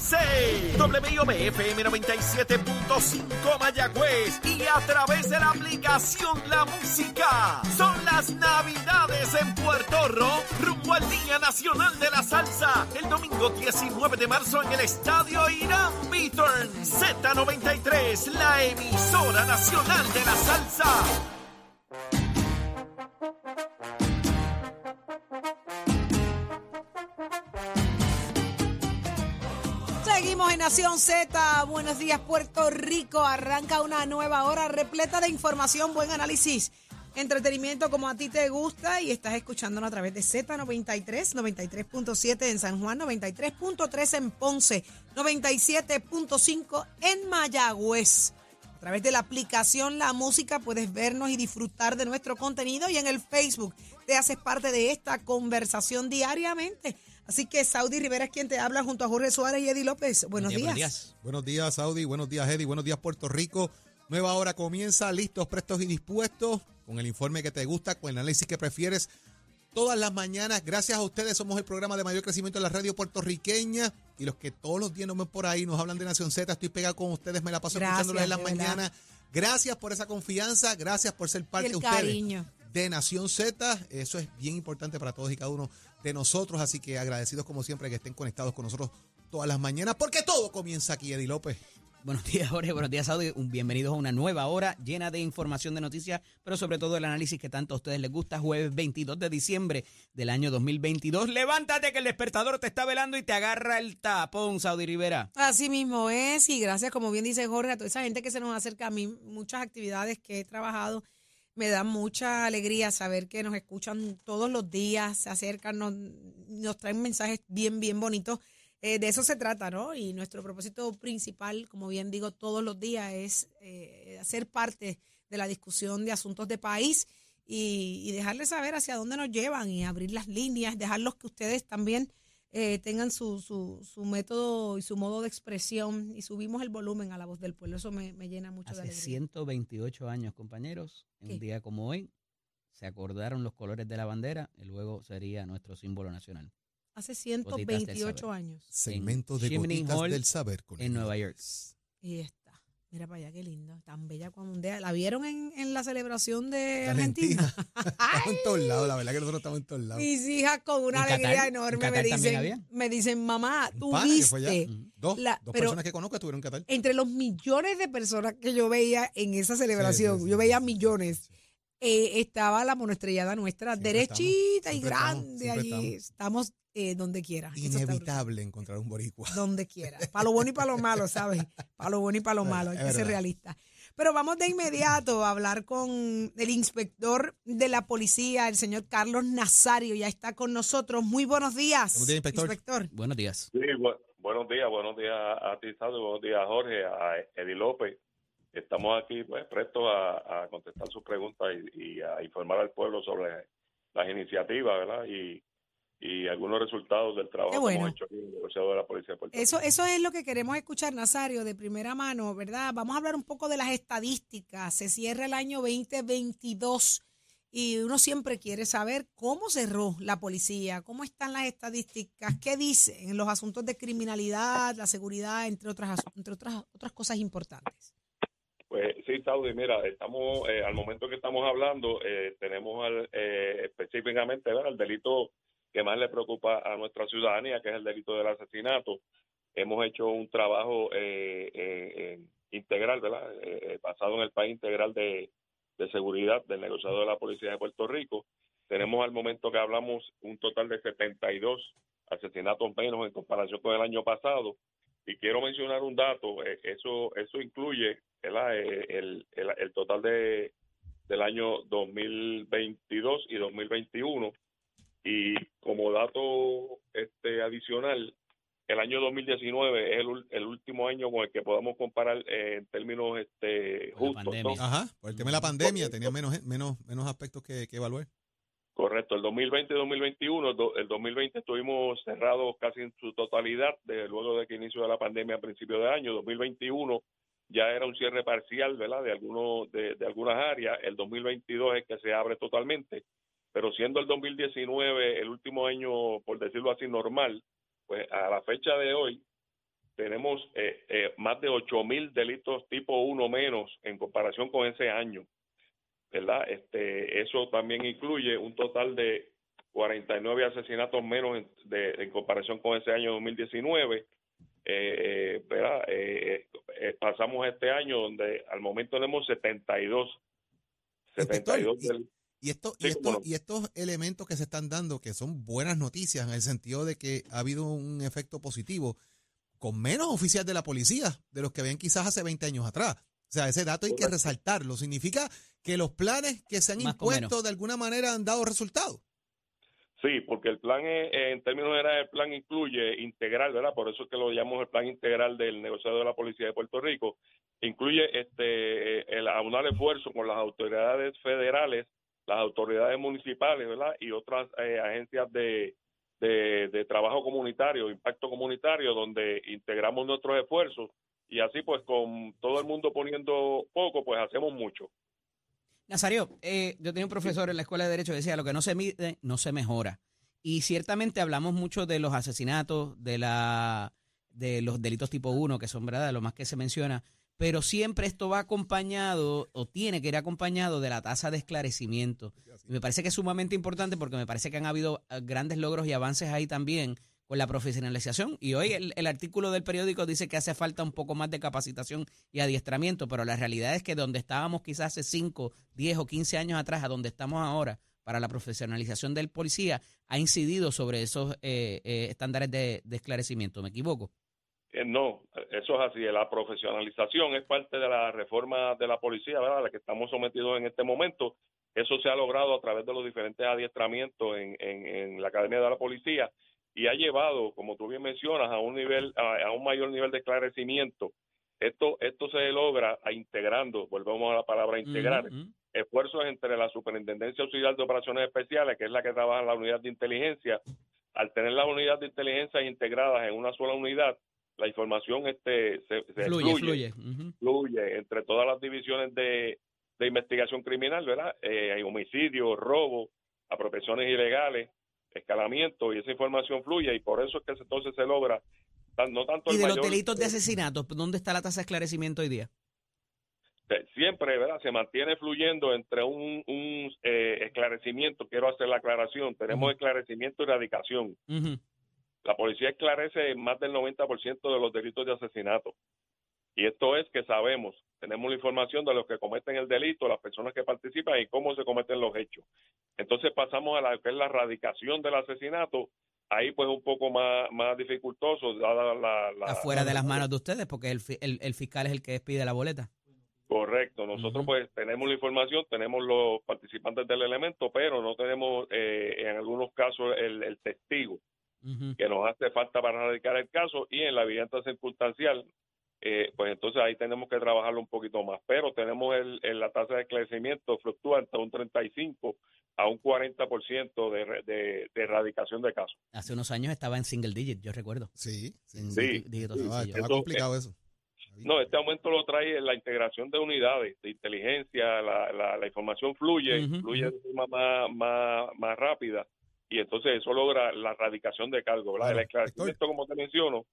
Ponce, WMFM 97.5 Mayagüez y a través de la aplicación La Música. Son las Navidades en Puerto Rico, rumbo al Día Nacional de la Salsa, el domingo 19 de marzo en el Estadio Hiram Bithorn. Z93, la emisora nacional de la salsa. Seguimos en Nación Z. Buenos días, Puerto Rico. Arranca una nueva hora repleta de información, buen análisis, entretenimiento como a ti te gusta y estás escuchándonos a través de Z93, 93.7 en San Juan, 93.3 en Ponce, 97.5 en Mayagüez. A través de la aplicación La Música puedes vernos y disfrutar de nuestro contenido y en el Facebook te haces parte de esta conversación diariamente. Así que Saudy Rivera es quien te habla junto a Jorge Suárez y Eddie López. Buenos días. Buenos días, Saudy. Buenos días, Eddie. Buenos días, Puerto Rico. Nueva hora comienza. Listos, prestos y dispuestos. Con el informe que te gusta, con el análisis que prefieres. Todas las mañanas, gracias a ustedes, somos el programa de mayor crecimiento en la radio puertorriqueña. Y los que todos los días nos ven por ahí, nos hablan de Nación Z. Estoy pegado con ustedes, me la paso escuchándolos en las mañanas. Gracias por esa confianza. Gracias por ser parte de ustedes. Cariño. De Nación Z, eso es bien importante para todos y cada uno de nosotros, así que agradecidos como siempre que estén conectados con nosotros todas las mañanas, porque todo comienza aquí, Eddie López. Buenos días, Jorge, buenos días, Saudy, bienvenidos a una nueva hora llena de información, de noticias, pero sobre todo el análisis que tanto a ustedes les gusta, jueves 22 de diciembre del año 2022. Levántate que el despertador te está velando y te agarra el tapón, Saudy Rivera. Así mismo es, y gracias, como bien dice Jorge, a toda esa gente que se nos acerca a mí, muchas actividades que he trabajado. Me da mucha alegría saber que nos escuchan todos los días, se acercan, nos traen mensajes bien, bien bonitos. De eso se trata, ¿no? Y nuestro propósito principal, como bien digo, todos los días es hacer parte de la discusión de asuntos de país y dejarles saber hacia dónde nos llevan y abrir las líneas, dejarlos que ustedes también tengan su método y su modo de expresión y subimos el volumen a la voz del pueblo. Eso me llena mucho de alegría. Hace 128 años, compañeros, en un día como hoy, se acordaron los colores de la bandera y luego sería nuestro símbolo nacional. Hace 128 años. Segmentos de Gotitas del Saber. En Nueva York. Y está. Mira para allá qué lindo. Tan bella como un día. ¿La vieron en la celebración de Argentina? Estamos en todos lados, la verdad que nosotros estamos en todos lados. Mis hijas con una alegría enorme me dicen, mamá, tú viste. Dos personas que conozco estuvieron en Qatar. Entre los millones de personas que yo veía en esa celebración, yo veía millones. Sí. Estaba la monoestrellada nuestra, siempre derechita y grande allí. Estamos donde quiera. Inevitable encontrar un boricua. Donde quiera. Para lo bueno y para lo malo, ¿sabes? Para lo bueno y para lo malo, hay que ser realista. Pero vamos de inmediato a hablar con el inspector de la policía, el señor Carlos Nazario. Ya está con nosotros. Muy buenos días. Buenos días, inspector. Buenos días. Sí, buenos días a ti, Saudy. Buenos días, Jorge, a Eddie López. Estamos aquí pues prestos a contestar sus preguntas y a informar al pueblo sobre las iniciativas, ¿verdad? Y algunos resultados del trabajo que hemos hecho aquí en el negociado de la Policía de Puerto Rico. Eso es lo que queremos escuchar, Nazario, de primera mano, ¿verdad? Vamos a hablar un poco de las estadísticas. Se cierra el año 2022 y uno siempre quiere saber cómo cerró la policía, cómo están las estadísticas, qué dicen los asuntos de criminalidad, la seguridad, entre otras cosas importantes. Pues sí, Saudy, mira, estamos al momento que estamos hablando, tenemos específicamente, ¿verdad?, el delito que más le preocupa a nuestra ciudadanía, que es el delito del asesinato. Hemos hecho un trabajo integral, ¿verdad?, basado en el plan integral de seguridad del negociado de la Policía de Puerto Rico. Tenemos al momento que hablamos un total de 72 asesinatos menos en comparación con el año pasado. Y quiero mencionar un dato, eso incluye el total del año 2022 y 2021, y como dato adicional, el año 2019 es el último año con el que podamos comparar en términos justos, ¿no? Ajá, por el tema de la pandemia. Correcto. Tenía menos aspectos que evaluar. Correcto, el 2020 y 2021, el 2020 estuvimos cerrados casi en su totalidad, desde luego de que inició la pandemia a principios de año. 2021 ya era un cierre parcial, ¿verdad?, de algunas áreas. El 2022 es que se abre totalmente, pero siendo el 2019 el último año, por decirlo así, normal, pues a la fecha de hoy tenemos más de 8,000 delitos tipo 1 menos en comparación con ese año, ¿verdad? Eso también incluye un total de 49 asesinatos menos en comparación con ese año 2019. Pasamos este año donde al momento tenemos 72 delitos. Y estos elementos que se están dando, que son buenas noticias en el sentido de que ha habido un efecto positivo con menos oficiales de la policía de los que habían quizás hace 20 años atrás. O sea, ese dato hay que resaltarlo. Significa que los planes que se han impuesto de alguna manera han dado resultados. Sí, porque el plan, en términos generales, el plan incluye integral, ¿verdad? Por eso es que lo llamamos el plan integral del negociado de la Policía de Puerto Rico. Incluye el aunar esfuerzo con las autoridades federales, las autoridades municipales, ¿verdad? Y otras agencias de trabajo comunitario, impacto comunitario, donde integramos nuestros esfuerzos y así pues con todo el mundo poniendo poco, pues hacemos mucho. Nazario, yo tenía un profesor en la Escuela de Derecho que decía, lo que no se mide, no se mejora. Y ciertamente hablamos mucho de los asesinatos, de los delitos tipo 1, que son, ¿verdad?, lo más que se menciona, pero siempre esto va acompañado o tiene que ir acompañado de la tasa de esclarecimiento. Y me parece que es sumamente importante porque me parece que han habido grandes logros y avances ahí también con la profesionalización. Y hoy el artículo del periódico dice que hace falta un poco más de capacitación y adiestramiento, pero la realidad es que donde estábamos quizás hace 5, 10 o 15 años atrás a donde estamos ahora para la profesionalización del policía ha incidido sobre esos estándares de esclarecimiento. ¿Me equivoco? No, eso es así. La profesionalización es parte de la reforma de la policía, ¿verdad?, a la que estamos sometidos en este momento. Eso se ha logrado a través de los diferentes adiestramientos en la Academia de la Policía y ha llevado, como tú bien mencionas, a un mayor nivel de esclarecimiento. Esto se logra integrando, volvemos a la palabra integrar, esfuerzos entre la Superintendencia Auxiliar de Operaciones Especiales, que es la que trabaja en la unidad de inteligencia. Al tener las unidades de inteligencia integradas en una sola unidad, la información se fluye entre todas las divisiones de investigación criminal, ¿verdad? Hay homicidios, robos, apropiaciones ilegales, escalamiento, y esa información fluye, y por eso es que entonces se logra no tanto. ¿Y de los delitos de asesinatos, dónde está la tasa de esclarecimiento hoy día? Siempre, ¿verdad?, se mantiene fluyendo entre un esclarecimiento. Quiero hacer la aclaración, tenemos esclarecimiento y erradicación. La policía esclarece más del 90% de los delitos de asesinato. Y esto es que sabemos, tenemos la información de los que cometen el delito, las personas que participan y cómo se cometen los hechos. Entonces pasamos a lo que es la erradicación del asesinato. Ahí pues un poco más dificultoso. Afuera de las manos de ustedes, porque el fiscal es el que pide la boleta. Correcto. Nosotros pues tenemos la información, tenemos los participantes del elemento, pero no tenemos en algunos casos el testigo. Que nos hace falta para erradicar el caso, y en la evidencia circunstancial pues entonces ahí tenemos que trabajarlo un poquito más, pero tenemos la tasa de esclarecimiento fluctúa entre un 35 a un 40% de erradicación de casos. Hace unos años estaba en single digit, yo recuerdo. Estaba complicado eso. No, este aumento lo trae la integración de unidades de inteligencia, la información fluye de forma más rápida. Y entonces eso logra la erradicación de cargo, ¿verdad? Bueno, el esclarecimiento, como te menciono,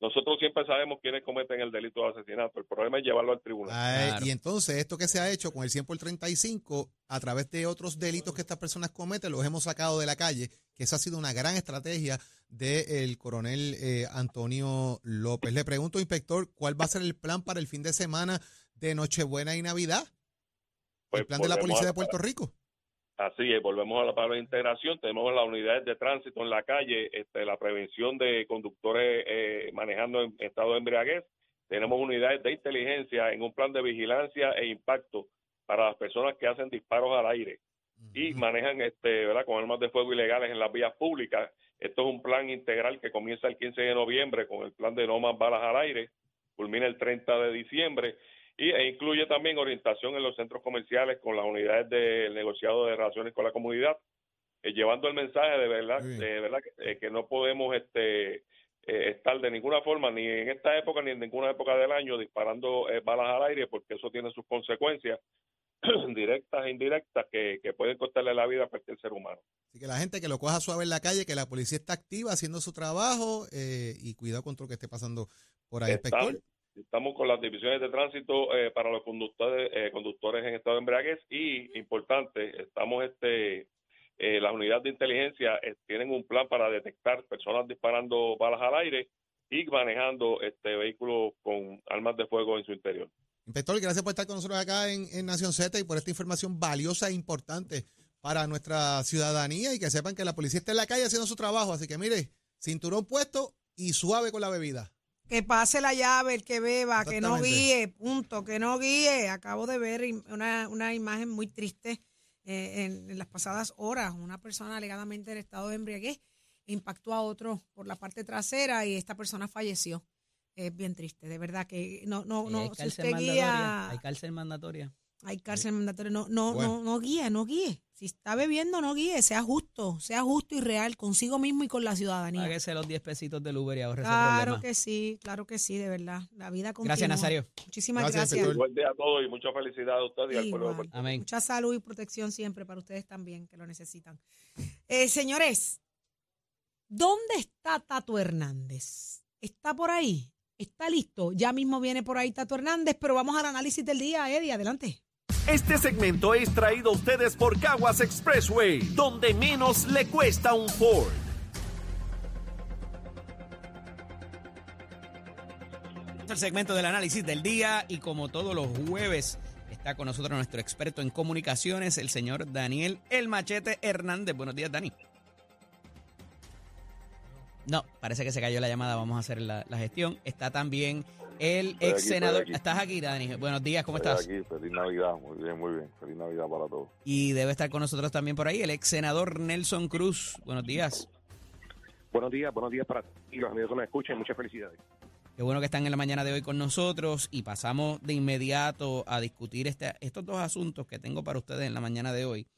nosotros siempre sabemos quiénes cometen el delito de asesinato. El problema es llevarlo al tribunal. Claro. Y entonces esto que se ha hecho con el 100 por 35, a través de otros delitos que estas personas cometen, los hemos sacado de la calle, que esa ha sido una gran estrategia del coronel Antonio López. Le pregunto, inspector, ¿cuál va a ser el plan para el fin de semana de Nochebuena y Navidad? El plan de la Policía de Puerto Rico. Así es, volvemos a la palabra de integración. Tenemos las unidades de tránsito en la calle, la prevención de conductores manejando en estado de embriaguez. Tenemos unidades de inteligencia en un plan de vigilancia e impacto para las personas que hacen disparos al aire y manejan ¿verdad?, con armas de fuego ilegales en las vías públicas. Esto es un plan integral que comienza el 15 de noviembre con el plan de no más balas al aire, culmina el 30 de diciembre. E incluye también orientación en los centros comerciales con las unidades del negociado de relaciones con la comunidad, llevando el mensaje de verdad que no podemos estar de ninguna forma, ni en esta época ni en ninguna época del año, disparando balas al aire, porque eso tiene sus consecuencias. directas e indirectas que pueden costarle la vida a cualquier ser humano. Así que la gente que lo coja suave en la calle, que la policía está activa haciendo su trabajo y cuidado contra lo que esté pasando por ahí, inspector. Estamos con las divisiones de tránsito para los conductores en estado de embriaguez y, importante, estamos las unidades de inteligencia tienen un plan para detectar personas disparando balas al aire y manejando vehículos con armas de fuego en su interior. Inspector, gracias por estar con nosotros acá en Nación Z y por esta información valiosa e importante para nuestra ciudadanía y que sepan que la policía está en la calle haciendo su trabajo. Así que mire, cinturón puesto y suave con la bebida. Que pase la llave, el que beba, que no guíe, punto, que no guíe. Acabo de ver una imagen muy triste en las pasadas horas. Una persona alegadamente en estado de embriaguez impactó a otro por la parte trasera y esta persona falleció. Es bien triste, de verdad que no. Hay cárcel mandatoria. No guíe, no guíe. Si está bebiendo, no guíe. Sea justo y real consigo mismo y con la ciudadanía. Páguese los 10 pesitos del Uber y ahorre ese problema. Claro que sí, de verdad. La vida continúa. Gracias, Nazario. Muchísimas gracias. Buen día a todos y mucha felicidad a ustedes y al pueblo. Amén. Mucha salud y protección siempre para ustedes también, que lo necesitan. Señores, ¿dónde está Tato Hernández? ¿Está por ahí? ¿Está listo? Ya mismo viene por ahí Tato Hernández, pero vamos al análisis del día, Eddie, adelante. Este segmento es traído a ustedes por Caguas Expressway, donde menos le cuesta un Ford. Este es el segmento del análisis del día y como todos los jueves está con nosotros nuestro experto en comunicaciones, el señor Daniel El Machete Hernández. Buenos días, Dani. No, parece que se cayó la llamada, vamos a hacer la gestión. Está también el ex senador. Estás aquí, Dani. Buenos días, ¿cómo estás? Estoy aquí, feliz Navidad, muy bien, feliz Navidad para todos. Y debe estar con nosotros también por ahí el ex senador Nelson Cruz. Buenos días. Buenos días para ti, los amigos que nos escuchen, muchas felicidades. Qué bueno que están en la mañana de hoy con nosotros y pasamos de inmediato a discutir estos dos asuntos que tengo para ustedes en la mañana de hoy,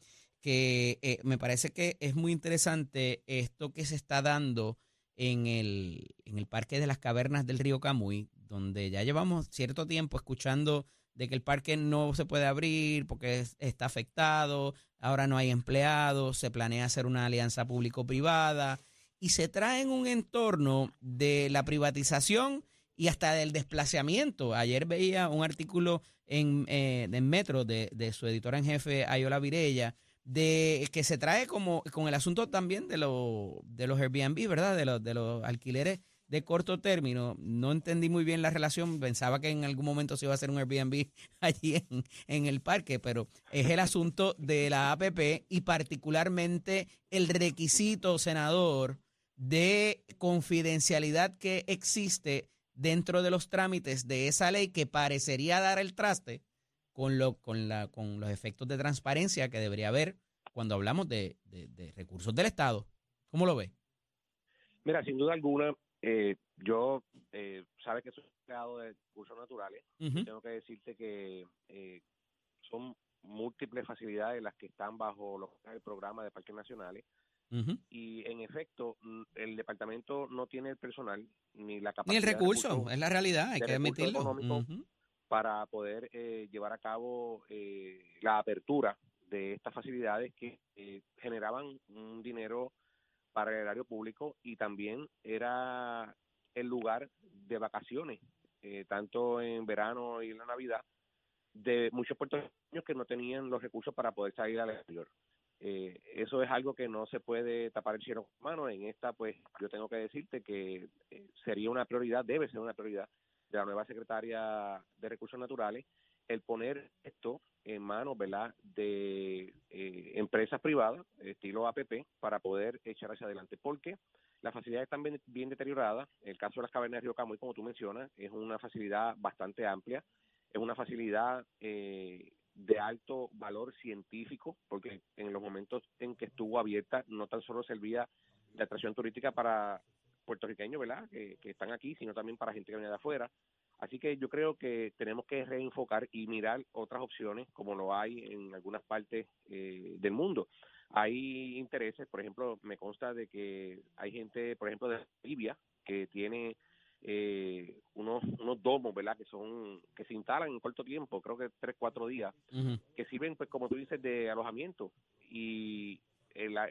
que me parece que es muy interesante esto que se está dando en el Parque de las Cavernas del Río Camuy, donde ya llevamos cierto tiempo escuchando de que el parque no se puede abrir porque está afectado, ahora no hay empleados, se planea hacer una alianza público-privada y se trae en un entorno de la privatización y hasta del desplazamiento. Ayer veía un artículo en Metro de su editora en jefe, Ayola Virella, de que se trae como con el asunto también de los Airbnb, ¿verdad? De los alquileres de corto término. No entendí muy bien la relación, pensaba que en algún momento se iba a hacer un Airbnb allí en el parque, pero es el asunto de la APP y particularmente el requisito, senador, de confidencialidad que existe dentro de los trámites de esa ley que parecería dar el traste con los efectos de transparencia que debería haber cuando hablamos de recursos del Estado. ¿Cómo lo ve? Mira, sin duda alguna, yo sabes que soy empleado de recursos naturales. Uh-huh. Tengo que decirte que son múltiples facilidades las que están bajo el programa de parques nacionales. Uh-huh. Y en efecto, el departamento no tiene el personal ni la capacidad. Ni el recurso, es la realidad, hay que admitirlo. Uh-huh. Para poder llevar a cabo la apertura de estas facilidades que generaban un dinero para el erario público y también era el lugar de vacaciones, tanto en verano y en la Navidad, de muchos puertorriqueños que no tenían los recursos para poder salir al exterior. Eso es algo que no se puede tapar el cielo con mano. En esta, pues, yo tengo que decirte que sería una prioridad, debe ser una prioridad, de la nueva secretaria de Recursos Naturales, el poner esto en manos, ¿verdad?, de empresas privadas, estilo APP, para poder echar hacia adelante, porque las facilidades están bien deterioradas. El caso de las cavernas de Río Camuy, como tú mencionas, es una facilidad bastante amplia, es una facilidad de alto valor científico, porque en los momentos en que estuvo abierta, no tan solo servía de atracción turística para puertorriqueños, ¿verdad?, que están aquí, sino también para gente que viene de afuera. Así que yo creo que tenemos que reenfocar y mirar otras opciones, como lo hay en algunas partes del mundo. Hay intereses, por ejemplo, me consta de que hay gente, por ejemplo, de Libia, que tiene unos domos, ¿verdad?, que se instalan en corto tiempo, creo que 3-4 días, uh-huh, que sirven, pues como tú dices, de alojamiento. Y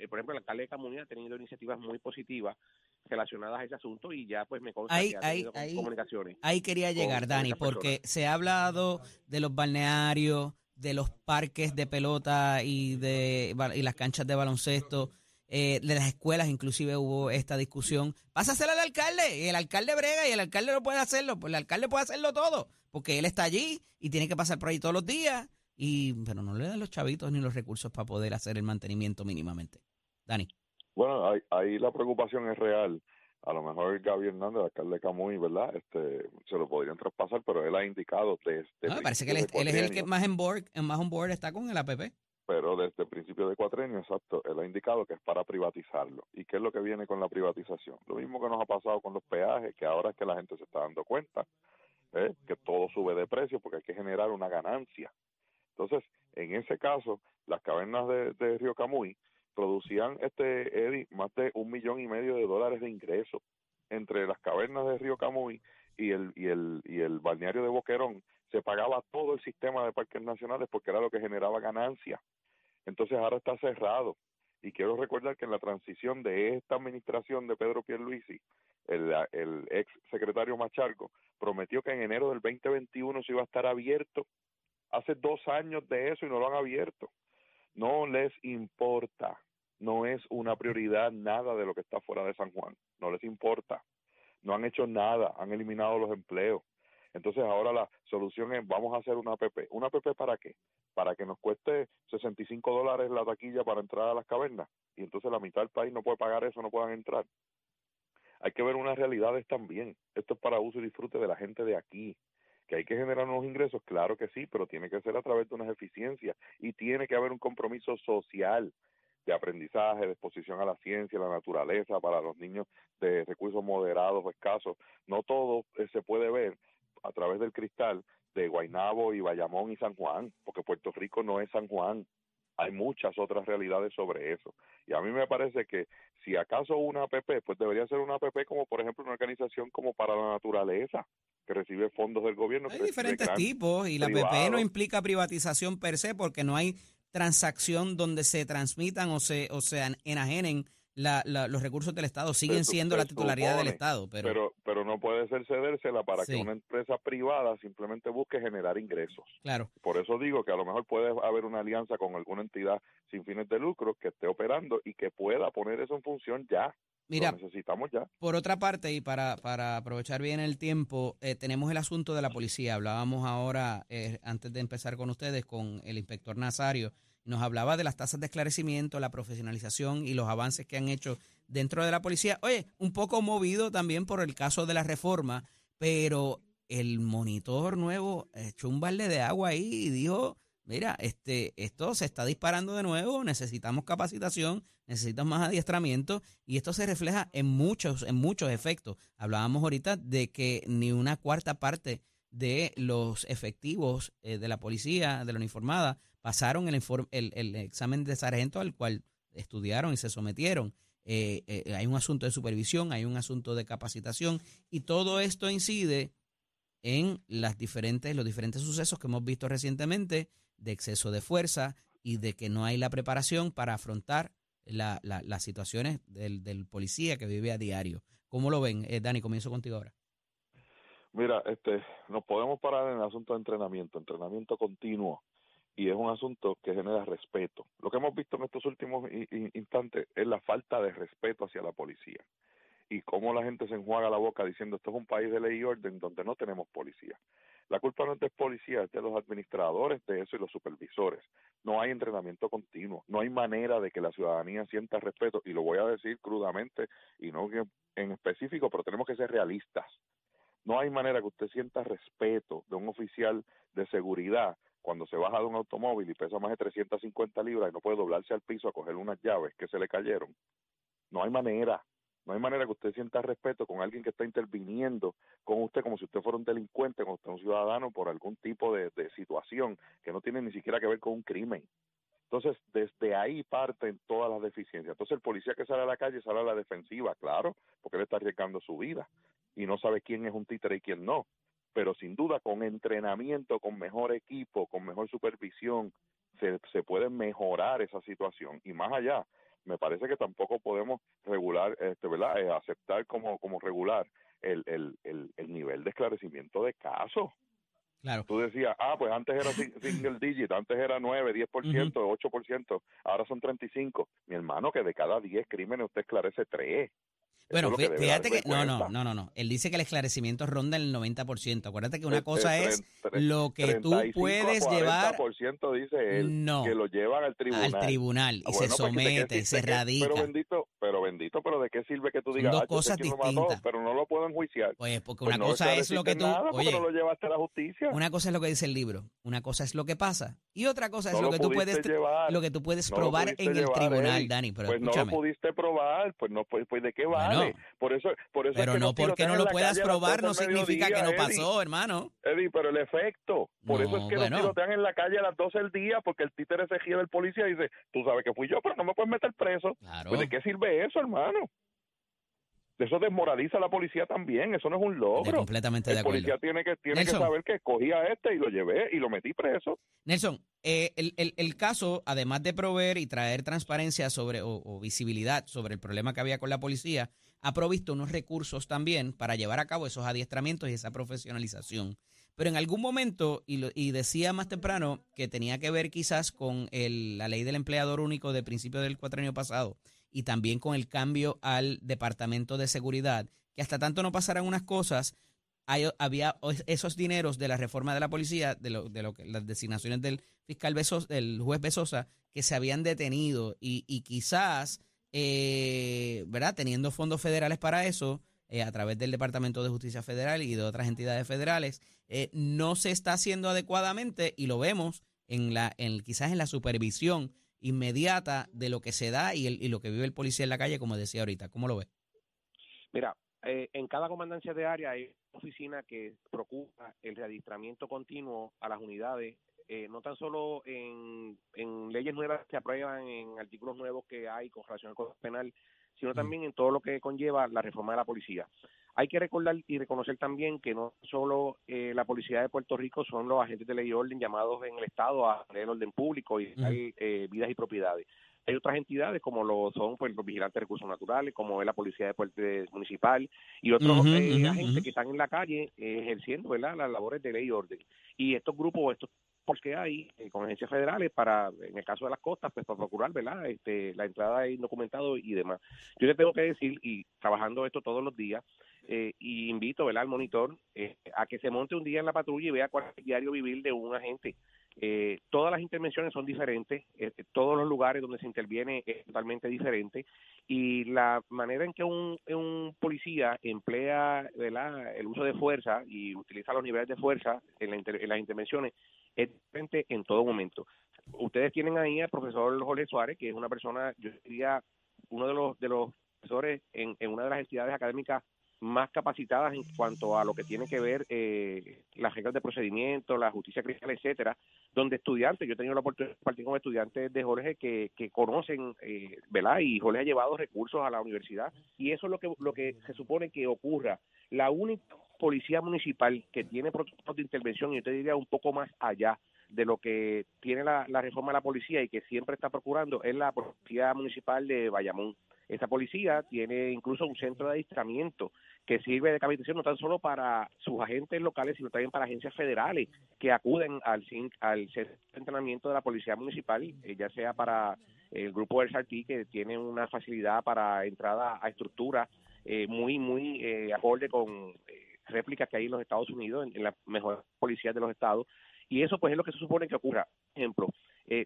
por ejemplo, el alcalde de Camuy ha tenido iniciativas muy positivas relacionadas a ese asunto, y ya pues me consta que ha tenido comunicaciones. Ahí quería llegar, Dani, porque se ha hablado de los balnearios, de los parques de pelota y las canchas de baloncesto, de las escuelas, inclusive hubo esta discusión. Vas a hacer al alcalde, y el alcalde brega, y el alcalde no puede hacerlo, pues el alcalde puede hacerlo todo, porque él está allí y tiene que pasar por ahí todos los días, pero no le dan los chavitos ni los recursos para poder hacer el mantenimiento mínimamente. Dani. Bueno, ahí la preocupación es real. A lo mejor Gaby Hernández, el alcalde de Camuy, ¿verdad?, se lo podrían traspasar, pero él ha indicado desde... No, me parece que él es el que más on board está con el APP. Pero desde el principio de cuatrenio, exacto, él ha indicado que es para privatizarlo. ¿Y qué es lo que viene con la privatización? Lo mismo que nos ha pasado con los peajes, que ahora es que la gente se está dando cuenta, que todo sube de precio porque hay que generar una ganancia. Entonces, en ese caso, las cavernas de Río Camuy producían, Eddie, más de $1,500,000 de ingresos entre las cavernas de Río Camuy y el balneario de Boquerón. Se pagaba todo el sistema de parques nacionales porque era lo que generaba ganancia. Entonces ahora está cerrado, y quiero recordar que en la transición de esta administración de Pedro Pierluisi, el ex secretario Macharco prometió que en enero del 2021 se iba a estar abierto. Hace 2 años de eso y no lo han abierto. No les importa, no es una prioridad nada de lo que está fuera de San Juan, no les importa, no han hecho nada, han eliminado los empleos. Entonces ahora la solución es, vamos a hacer una APP. ¿Una APP para qué? Para que nos cueste $65 la taquilla para entrar a las cavernas, y entonces la mitad del país no puede pagar eso, no puedan entrar. Hay que ver unas realidades también. Esto es para uso y disfrute de la gente de aquí. ¿Que hay que generar unos ingresos? Claro que sí, pero tiene que ser a través de unas eficiencias, y tiene que haber un compromiso social de aprendizaje, de exposición a la ciencia, a la naturaleza, para los niños de recursos moderados o escasos. No todo se puede ver a través del cristal de Guaynabo y Bayamón y San Juan, porque Puerto Rico no es San Juan. Hay muchas otras realidades sobre eso. Y a mí me parece que si acaso una APP, pues debería ser una APP como, por ejemplo, una organización como Para la Naturaleza, que recibe fondos del gobierno. Hay diferentes tipos, y la APP no implica privatización per se, porque no hay transacción donde se transmitan o se enajenen los recursos del Estado. Siguen siendo la titularidad del Estado. Pero no puede ser cedérsela para que una empresa privada simplemente busque generar ingresos. Claro. Por eso digo que a lo mejor puede haber una alianza con alguna entidad sin fines de lucro que esté operando y que pueda poner eso en función ya. Mira, lo necesitamos ya. Por otra parte, y para aprovechar bien el tiempo, tenemos el asunto de la policía. Hablábamos ahora, antes de empezar con ustedes, con el inspector Nazario. Nos hablaba de las tasas de esclarecimiento, la profesionalización y los avances que han hecho dentro de la policía. Oye, un poco movido también por el caso de la reforma, pero el monitor nuevo echó un balde de agua ahí y dijo, mira, esto se está disparando de nuevo, necesitamos capacitación, necesitamos más adiestramiento, y esto se refleja en muchos efectos. Hablábamos ahorita de que ni una cuarta parte de los efectivos de la policía, de la uniformada, pasaron el examen de sargento al cual estudiaron y se sometieron. Hay un asunto de supervisión, hay un asunto de capacitación, y todo esto incide en los diferentes sucesos que hemos visto recientemente de exceso de fuerza y de que no hay la preparación para afrontar las situaciones del policía que vive a diario. ¿Cómo lo ven? Dani, comienzo contigo ahora. Mira, nos podemos parar en el asunto de entrenamiento continuo, y es un asunto que genera respeto. Lo que hemos visto en estos últimos instantes es la falta de respeto hacia la policía, y cómo la gente se enjuaga la boca diciendo esto es un país de ley y orden donde no tenemos policía. La culpa no es de policía, es de los administradores de eso y los supervisores. No hay entrenamiento continuo, no hay manera de que la ciudadanía sienta respeto, y lo voy a decir crudamente y no en específico, pero tenemos que ser realistas. No hay manera que usted sienta respeto de un oficial de seguridad cuando se baja de un automóvil y pesa más de 350 libras y no puede doblarse al piso a coger unas llaves que se le cayeron. No hay manera. No hay manera que usted sienta respeto con alguien que está interviniendo con usted como si usted fuera un delincuente, como si usted fuera un ciudadano por algún tipo de situación que no tiene ni siquiera que ver con un crimen. Entonces, desde ahí parten todas las deficiencias. Entonces, el policía que sale a la calle sale a la defensiva, claro, porque él está arriesgando su vida y no sabe quién es un títere y quién no. Pero sin duda, con entrenamiento, con mejor equipo, con mejor supervisión, se puede mejorar esa situación. Y más allá, me parece que tampoco podemos regular, ¿verdad? Aceptar como regular el nivel de esclarecimiento de casos. Claro. Tú decías, pues antes era single digit, antes era 9, 10%, 8%, ahora son 35%. Mi hermano, que de cada 10 crímenes usted esclarece 3. Bueno, fíjate que no. Él dice que el esclarecimiento ronda el 90%. Acuérdate que una cosa es lo que tú puedes llevar. El 40% dice él, que lo llevan al tribunal. Al tribunal y se somete y se radica. Pero ¿de qué sirve que tú digas? Dos cosas distintas. Pero no lo puedo enjuiciar. Pues porque una cosa es lo que tú, oye, no lo llevaste a la justicia. Una cosa es lo que dice el libro, una cosa es lo que pasa y otra cosa es lo que tú puedes probar en el tribunal, Dani. Pues no lo pudiste probar, pues no, pues ¿de qué va? No. Por eso pero es que no porque no lo puedas probar no significa que no pasó, hermano. Eddie, pero el efecto. Por eso es que los tirotean en la calle a las 12 del día, porque el títere se gira del policía y dice, tú sabes que fui yo, pero no me puedes meter preso. Claro. Pues, ¿de qué sirve eso, hermano? Eso desmoraliza a la policía también, eso no es un logro. Completamente de acuerdo. El policía tiene que saber que cogí a este y lo llevé y lo metí preso. Nelson, el caso, además de proveer y traer transparencia sobre o visibilidad sobre el problema que había con la policía, ha provisto unos recursos también para llevar a cabo esos adiestramientos y esa profesionalización. Pero en algún momento, y decía más temprano, que tenía que ver quizás con la ley del empleador único de principio del cuatrenio pasado, y también con el cambio al Departamento de Seguridad, que hasta tanto no pasaran unas cosas, había esos dineros de la reforma de la policía, de las designaciones del fiscal Bezosa, del juez Bezosa, que se habían detenido y quizás, ¿verdad? Teniendo fondos federales para eso, a través del Departamento de Justicia Federal y de otras entidades federales, no se está haciendo adecuadamente y lo vemos quizás en la supervisión inmediata de lo que se da y lo que vive el policía en la calle, como decía ahorita. ¿Cómo lo ves? Mira, en cada comandancia de área hay una oficina que procura el readiestramiento continuo a las unidades, no tan solo en leyes nuevas que aprueban, en artículos nuevos que hay con relación al Código Penal, sino también en todo lo que conlleva la reforma de la policía. Hay que recordar y reconocer también que no solo la policía de Puerto Rico son los agentes de ley y orden llamados en el Estado a tener orden público y vidas y propiedades. Hay otras entidades como lo son pues los vigilantes de recursos naturales, como es la policía de Puerto Municipal y otros agentes que están en la calle ejerciendo, ¿verdad?, las labores de ley y orden. Y estos grupos, porque hay con agencias federales para, en el caso de las costas, pues para procurar, ¿verdad?, la entrada de indocumentados y demás. Yo les tengo que decir, y trabajando esto todos los días, y invito, ¿verdad?, al monitor a que se monte un día en la patrulla y vea cuál es el diario vivir de un agente. Todas las intervenciones son diferentes, todos los lugares donde se interviene es totalmente diferente y la manera en que un policía emplea, ¿verdad?, el uso de fuerza y utiliza los niveles de fuerza en las intervenciones es diferente en todo momento. Ustedes tienen ahí al profesor Jorge Suárez, que es una persona, yo diría, uno de los profesores en una de las entidades académicas más capacitadas en cuanto a lo que tiene que ver las reglas de procedimiento, la justicia criminal, etcétera, donde estudiantes, yo he tenido la oportunidad de compartir con estudiantes de Jorge que conocen, ¿verdad? Y Jorge ha llevado recursos a la universidad y eso es lo que se supone que ocurra. La única policía municipal que tiene protocolos de intervención, yo te diría un poco más allá de lo que tiene la reforma de la policía y que siempre está procurando, es la policía municipal de Bayamón. Esa policía tiene incluso un centro de adiestramiento que sirve de capacitación no tan solo para sus agentes locales, sino también para agencias federales que acuden al centro de entrenamiento de la policía municipal, ya sea para el grupo del SARTI, que tiene una facilidad para entrada a estructuras muy acorde con réplicas que hay en los Estados Unidos, en las mejores policías de los estados, y eso pues es lo que se supone que ocurra. Por ejemplo,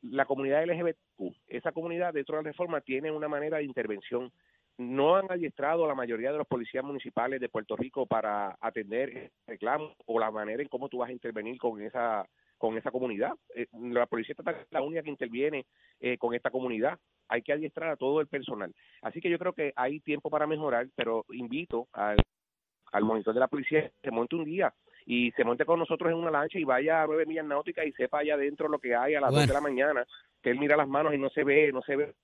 la comunidad LGBTQ, esa comunidad dentro de la reforma tiene una manera de intervención. No han adiestrado a la mayoría de los policías municipales de Puerto Rico para atender reclamos o la manera en cómo tú vas a intervenir con esa comunidad. La policía estatal es la única que interviene con esta comunidad. Hay que adiestrar a todo el personal. Así que yo creo que hay tiempo para mejorar, pero invito al monitor de la policía que se monte un día y se monte con nosotros en una lancha y vaya a 9 millas náuticas y sepa allá adentro lo que hay a las 2 de la mañana, que él mira las manos y no se ve.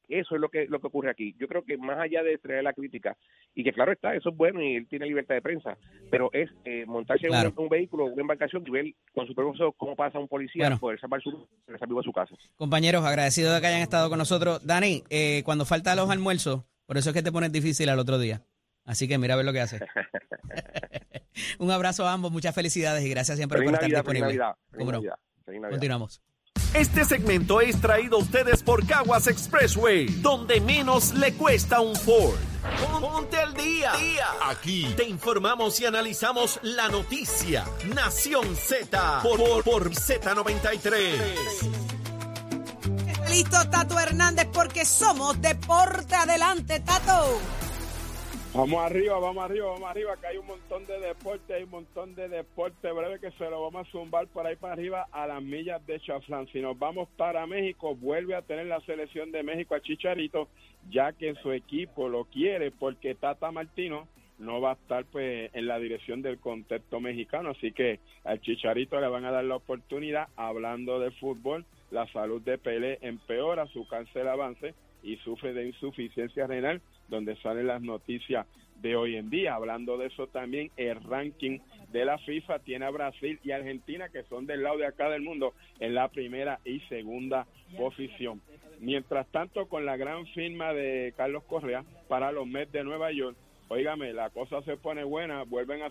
Eso es lo que ocurre aquí. Yo creo que más allá de traer la crítica, y que claro está, eso es bueno y él tiene libertad de prensa, pero es montarse en un vehículo, una embarcación, y ver con su permiso cómo pasa un policía, poder salvar vivo a su casa. Compañeros, agradecido de que hayan estado con nosotros. Dani, cuando faltan los almuerzos, por eso es que te pones difícil al otro día. Así que mira a ver lo que hace. Un abrazo a ambos, muchas felicidades y gracias siempre por estar disponible. Continuamos. Este segmento es traído a ustedes por Caguas Expressway, donde menos le cuesta un Ford. Ponte al día. Aquí te informamos y analizamos la noticia. Nación Z por Z93. Listo, Tato Hernández, porque somos deporte. Adelante, Tato. Vamos arriba, que hay un montón de deporte breve que se lo vamos a zumbar por ahí para arriba a las millas de Chaflán. Si nos vamos para México, vuelve a tener la selección de México a Chicharito, ya que su equipo lo quiere, porque Tata Martino no va a estar pues en la dirección del contexto mexicano, así que al Chicharito le van a dar la oportunidad. Hablando de fútbol, la salud de Pelé empeora, su cáncer avance y sufre de insuficiencia renal, donde salen las noticias de hoy en día. Hablando de eso también, el ranking de la FIFA tiene a Brasil y Argentina, que son del lado de acá del mundo, en la primera y segunda posición. Mientras tanto, con la gran firma de Carlos Correa para los Mets de Nueva York, óigame, la cosa se pone buena, vuelven a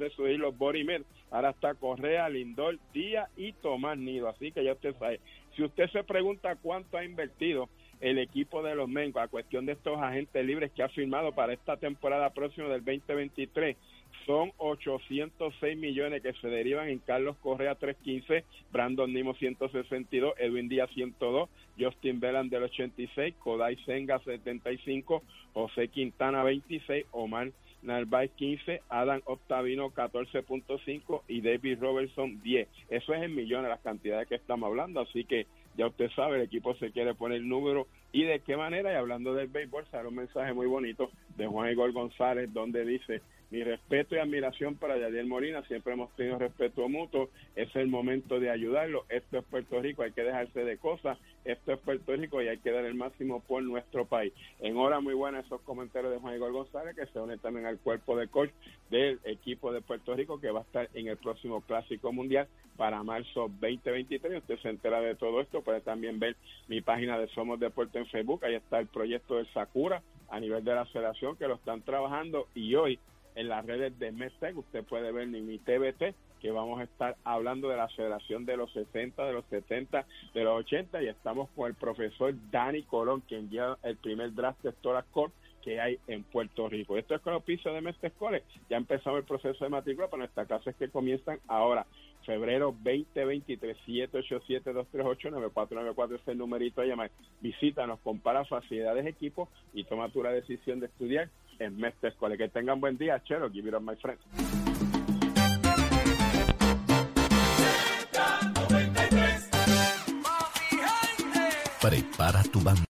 resurgir los Mets. Ahora está Correa, Lindor, Díaz y Tomás Nido, así que ya usted sabe. Si usted se pregunta cuánto ha invertido el equipo de los Mets a cuestión de estos agentes libres que ha firmado para esta temporada próxima del 2023, son 806 millones que se derivan en Carlos Correa 315, Brandon Nimmo 162, Edwin Díaz 102, Justin Verlander 86, Kodai Senga 75, José Quintana 26, Omar Narváez 15, Adam Octavino 14.5 y David Robertson 10. Eso es en millones las cantidades que estamos hablando, así que ya usted sabe, el equipo se quiere poner el número y de qué manera. Y hablando del béisbol, sale un mensaje muy bonito de Juan Ígor González, donde dice: mi respeto y admiración para Yadier Molina, siempre hemos tenido respeto mutuo, es el momento de ayudarlo, esto es Puerto Rico, hay que dejarse de cosas, esto es Puerto Rico y hay que dar el máximo por nuestro país. En hora muy buena esos comentarios de Juan Ígor González, que se une también al cuerpo de coach del equipo de Puerto Rico, que va a estar en el próximo Clásico Mundial para marzo 2023, usted se entera de todo esto. Puede también ver mi página de Somos Deporte en Facebook, ahí está el proyecto del Sakura a nivel de la federación, que lo están trabajando, y hoy en las redes de Mestec usted puede ver en mi TVT que vamos a estar hablando de la federación de los 60, de los 70, de los 80, y estamos con el profesor Dani Colón, quien lleva el primer draft de Stolas Corp que hay en Puerto Rico. Esto es con los pisos de Mestec College. Ya empezamos el proceso de matrícula para nuestras clases que comienzan ahora, febrero 2023. 787-238-9494 es el numerito a llamar. Visítanos, compara facilidades, equipos y toma tu la decisión de estudiar en Mestec College. Que tengan buen día, chero, give it up, my friend. Prepara tu banda.